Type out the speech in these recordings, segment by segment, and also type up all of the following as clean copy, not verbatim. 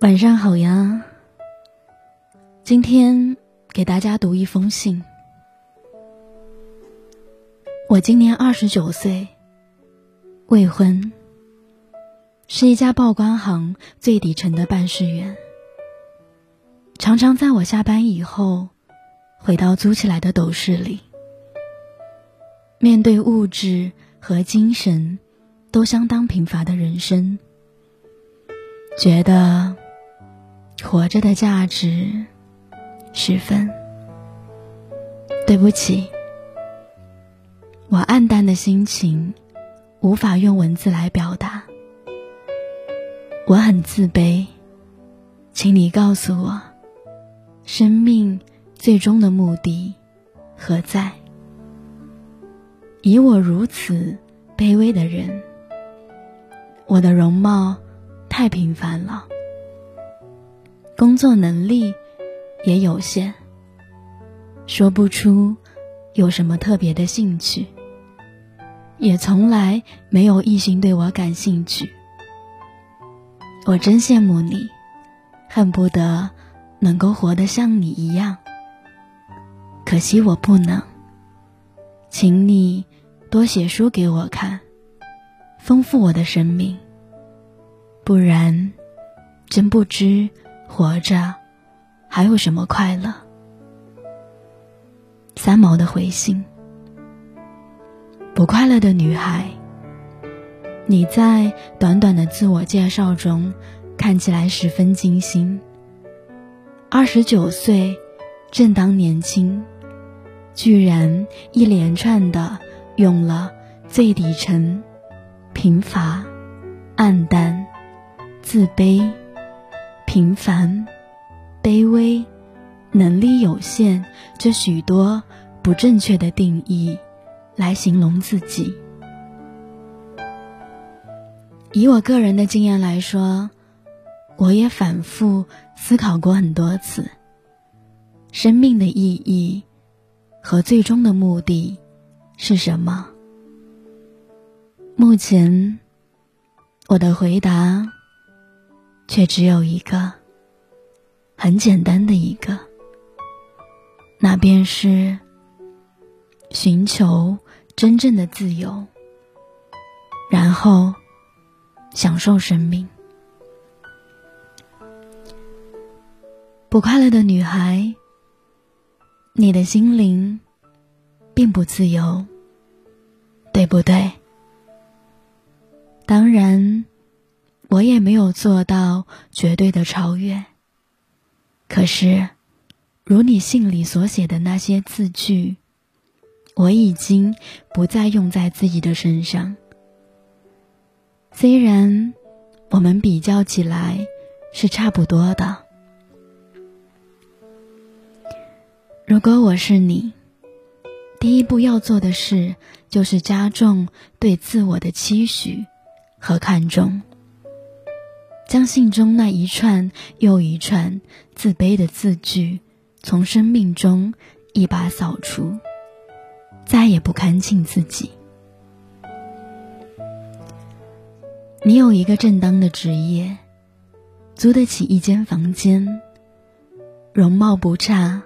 晚上好呀，今天给大家读一封信。我今年29岁，未婚，是一家报关行最底层的办事员，常常在我下班以后回到租起来的斗室里，面对物质和精神都相当贫乏的人生，觉得活着的价值十分。对不起，我黯淡的心情无法用文字来表达，我很自卑，请你告诉我，生命最终的目的何在？以我如此卑微的人，我的容貌太平凡了，工作能力也有限，说不出有什么特别的兴趣，也从来没有异性对我感兴趣。我真羡慕你，恨不得能够活得像你一样，可惜我不能。请你多写书给我看，丰富我的生命，不然真不知活着还有什么快乐。三毛的回信。不快乐的女孩，你在短短的自我介绍中看起来十分精心。29岁，正当年轻，居然一连串的用了最底层、贫乏、暗淡、自卑、平凡、卑微、能力有限这许多不正确的定义来形容自己。以我个人的经验来说，我也反复思考过很多次，生命的意义和最终的目的是什么？目前我的回答却只有一个，很简单的一个，那便是寻求真正的自由，然后享受生命。不快乐的女孩，你的心灵并不自由，对不对？当然我也没有做到绝对的超越，可是如你信里所写的那些字句，我已经不再用在自己的身上。虽然我们比较起来是差不多的。如果我是你，第一步要做的事就是加重对自我的期许和看重，将信中那一串又一串自卑的字句从生命中一把扫除，再也不看清自己。你有一个正当的职业，租得起一间房间，容貌不差，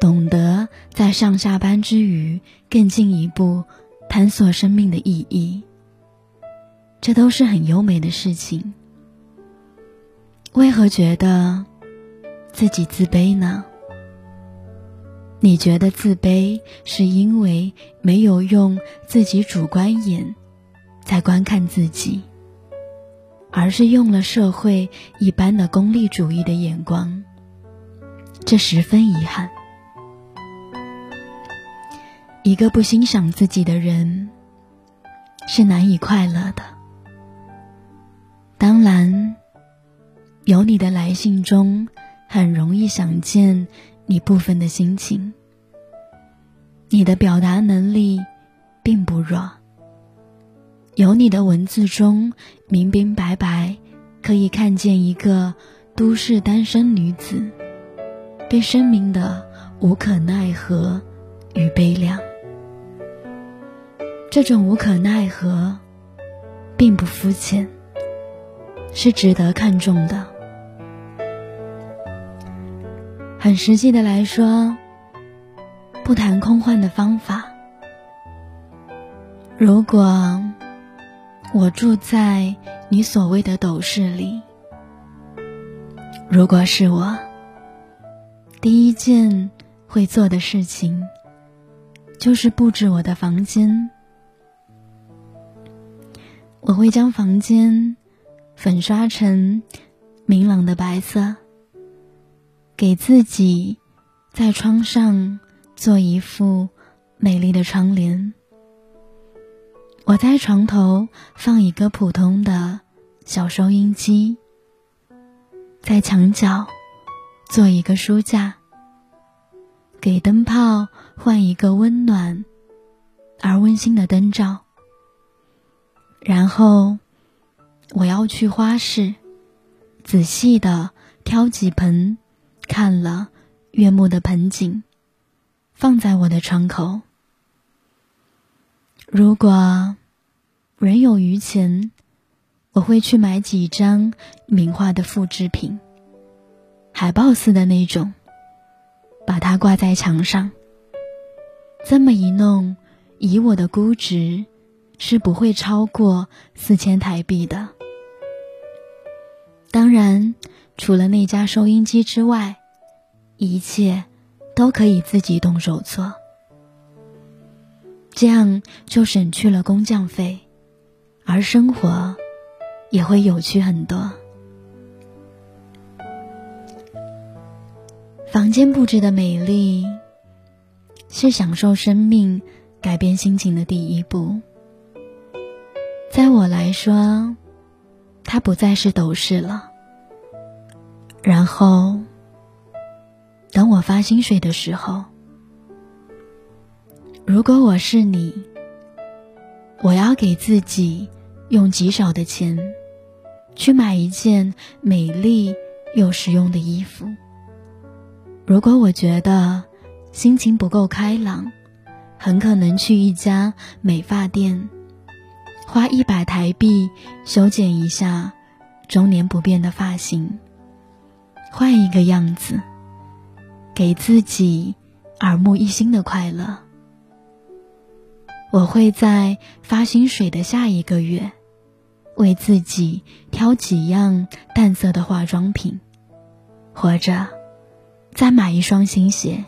懂得在上下班之余更进一步探索生命的意义，这都是很优美的事情。为何觉得自己自卑呢？你觉得自卑是因为没有用自己主观眼在观看自己，而是用了社会一般的功利主义的眼光，这十分遗憾。一个不欣赏自己的人是难以快乐的。当然由你的来信中很容易想见你部分的心情，你的表达能力并不弱，由你的文字中明明白白可以看见一个都市单身女子对生命的无可奈何与悲凉，这种无可奈何并不肤浅，是值得看重的。很实际的来说，不谈空幻的方法。如果我住在你所谓的斗室里，如果是我，第一件会做的事情就是布置我的房间。我会将房间粉刷成明朗的白色，给自己在窗上做一副美丽的窗帘。我在床头放一个普通的小收音机，在墙角做一个书架，给灯泡换一个温暖而温馨的灯罩。然后我要去花市仔细地挑几盆看了悦目的盆景，放在我的窗口。如果人有余钱，我会去买几张名画的复制品，海报似的那种，把它挂在墙上。这么一弄，以我的估值是不会超过4000台币的。当然，除了那家收音机之外，一切都可以自己动手做。这样就省去了工匠费，而生活也会有趣很多。房间布置的美丽，是享受生命、改变心情的第一步。在我来说，它不再是斗室了。然后，等我发薪水的时候，如果我是你，我要给自己用极少的钱，去买一件美丽又实用的衣服。如果我觉得心情不够开朗，很可能去一家美发店，花100台币修剪一下中年不变的发型，换一个样子，给自己耳目一新的快乐。我会在发薪水的下一个月，为自己挑几样淡色的化妆品，或者再买一双新鞋。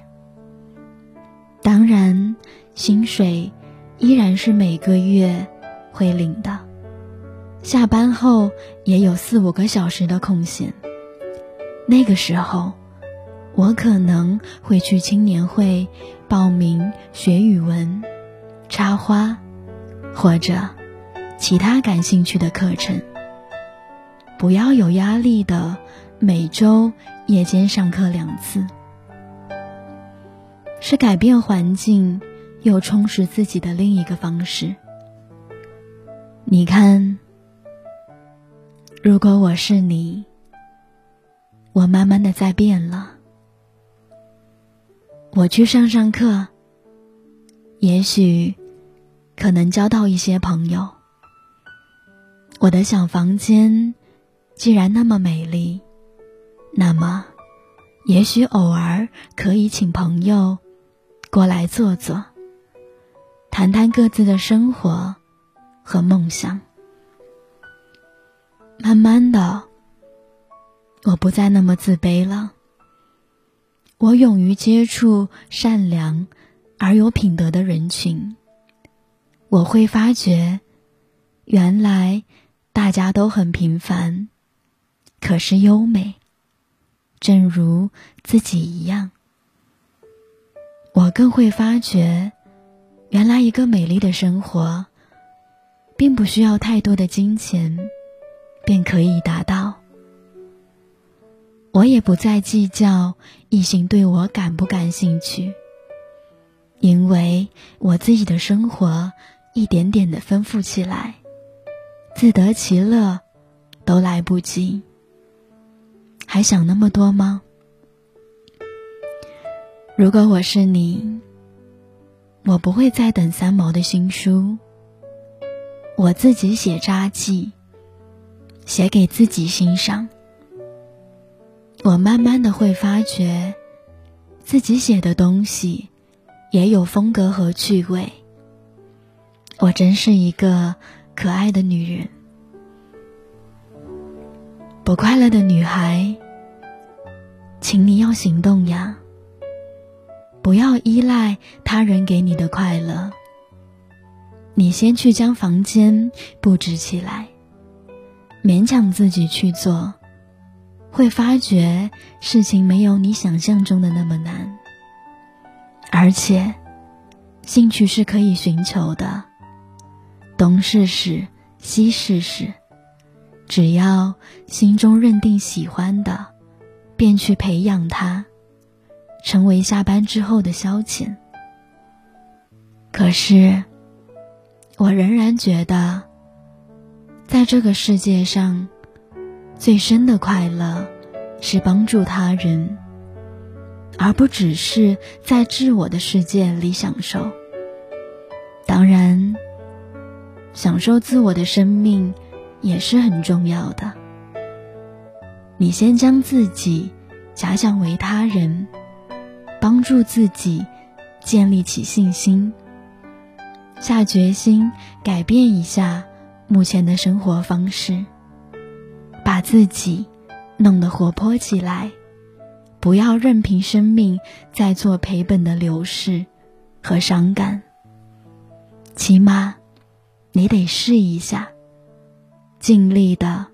当然，薪水依然是每个月会领的，下班后也有4-5个小时的空闲。那个时候，我可能会去青年会报名学语文、插花，或者其他感兴趣的课程。不要有压力的每周夜间上课2次，是改变环境又充实自己的另一个方式。你看，如果我是你，我慢慢的在变了。我去上课，也许可能交到一些朋友。我的小房间既然那么美丽，那么也许偶尔可以请朋友过来坐坐，谈谈各自的生活和梦想。慢慢的，我不再那么自卑了。我勇于接触善良而有品德的人群。我会发觉，原来大家都很平凡，可是优美，正如自己一样。我更会发觉，原来一个美丽的生活并不需要太多的金钱便可以达到。我也不再计较异性对我感不感兴趣，因为我自己的生活一点点地丰富起来，自得其乐都来不及，还想那么多吗？如果我是你，我不会再等3毛的新书，我自己写札记，写给自己欣赏。我慢慢的会发觉，自己写的东西也有风格和趣味。我真是一个可爱的女人。不快乐的女孩，请你要行动呀，不要依赖他人给你的快乐。你先去将房间布置起来，勉强自己去做，会发觉事情没有你想象中的那么难。而且兴趣是可以寻求的，东试试西试试，只要心中认定喜欢的，便去培养它，成为下班之后的消遣。可是我仍然觉得，在这个世界上最深的快乐是帮助他人，而不只是在自我的世界里享受。当然，享受自我的生命也是很重要的。你先将自己假想为他人，帮助自己建立起信心，下决心改变一下目前的生活方式，把自己弄得活泼起来，不要任凭生命在做赔本的流逝和伤感。起码你得试一下，尽力的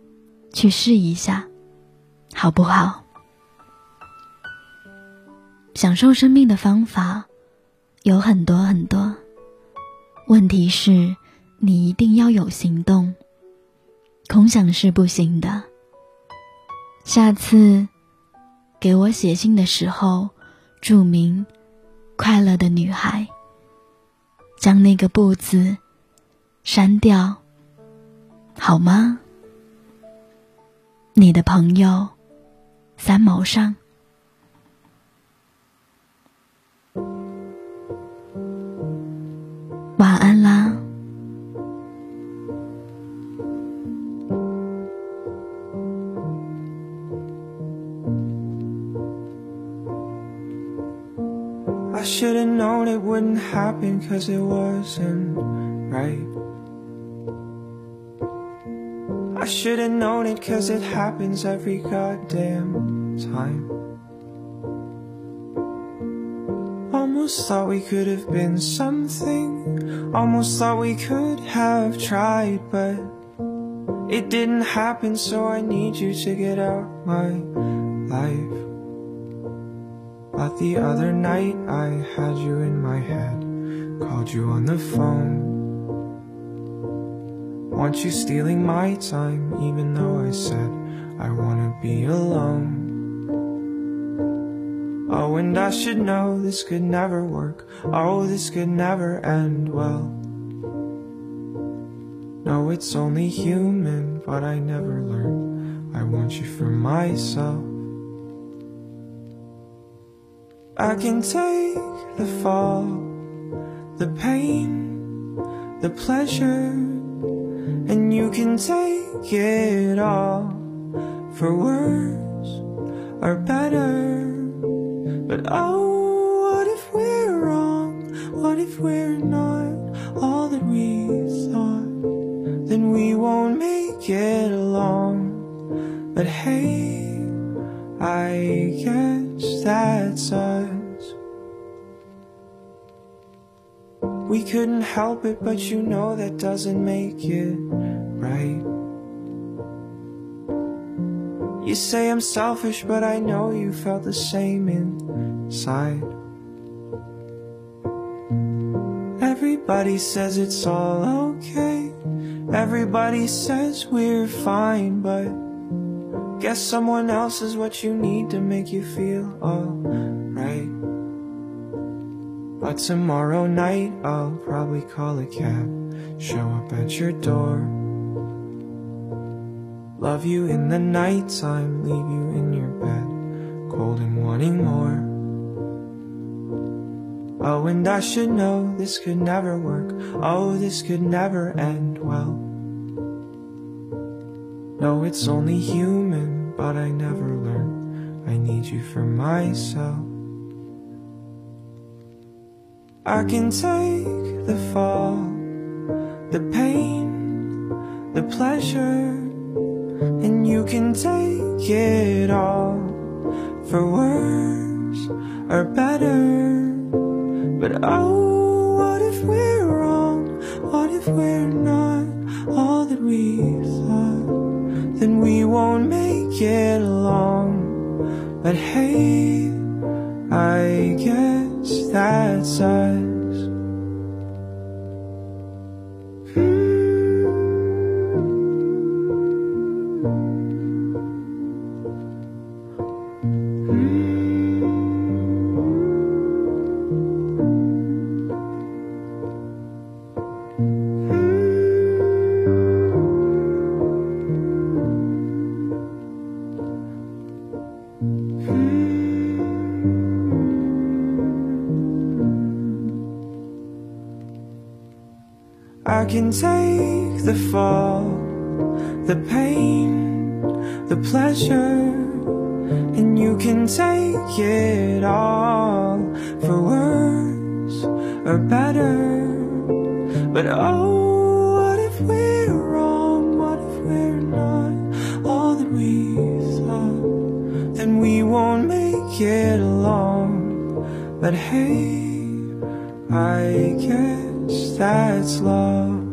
去试一下，好不好？享受生命的方法有很多很多，问题是你一定要有行动，空想是不行的。下次给我写信的时候，注明快乐的女孩，将那个不字删掉好吗？你的朋友三毛上。晚安啦。I should have known it wouldn't happen, 'cause it wasn't right. I should have known it, 'cause it happens every goddamn time. Almost thought we could have been something, almost thought we could have tried, but it didn't happen, so I need you to get out my life. But the other night I had you in my head, called you on the phone. Want you stealing my time, even though I said I wanna be alone. Oh, and I should know this could never work, oh, this could never end well. No, it's only human, but I never learned I want you for myself. I can take the fall, the pain, the pleasure, and you can take it all, for worse or better. But oh, what if we're wrong? What if we're not all that we thought? Then we won't make it along. But hey, I guess that's us. We couldn't help it, but you know that doesn't make it right. You say I'm selfish, but I know you felt the same inside. Everybody says it's all okay, everybody says we're fine, but guess someone else is what you need to make you feel alright. But tomorrow night I'll probably call a cab, show up at your door. Love you in the nighttime, leave you in your bed, cold and wanting more. Oh, and I should know this could never work, oh, this could never end well. No, it's only human, but I never learned I need you for myself. I can take the fall, the pain, the pleasure, and you can take it all for worse or better. But oh, what if we're wrong? What if we're not all that we thought? Then we won't make it long. But hey, I guess that's us. I can take the fall, the pain, the pleasure, and you can take it all for worse or better. But oh, what if we're wrong? What if we're not all that we thought? Then we won't make it alone. But hey, I guess that's love.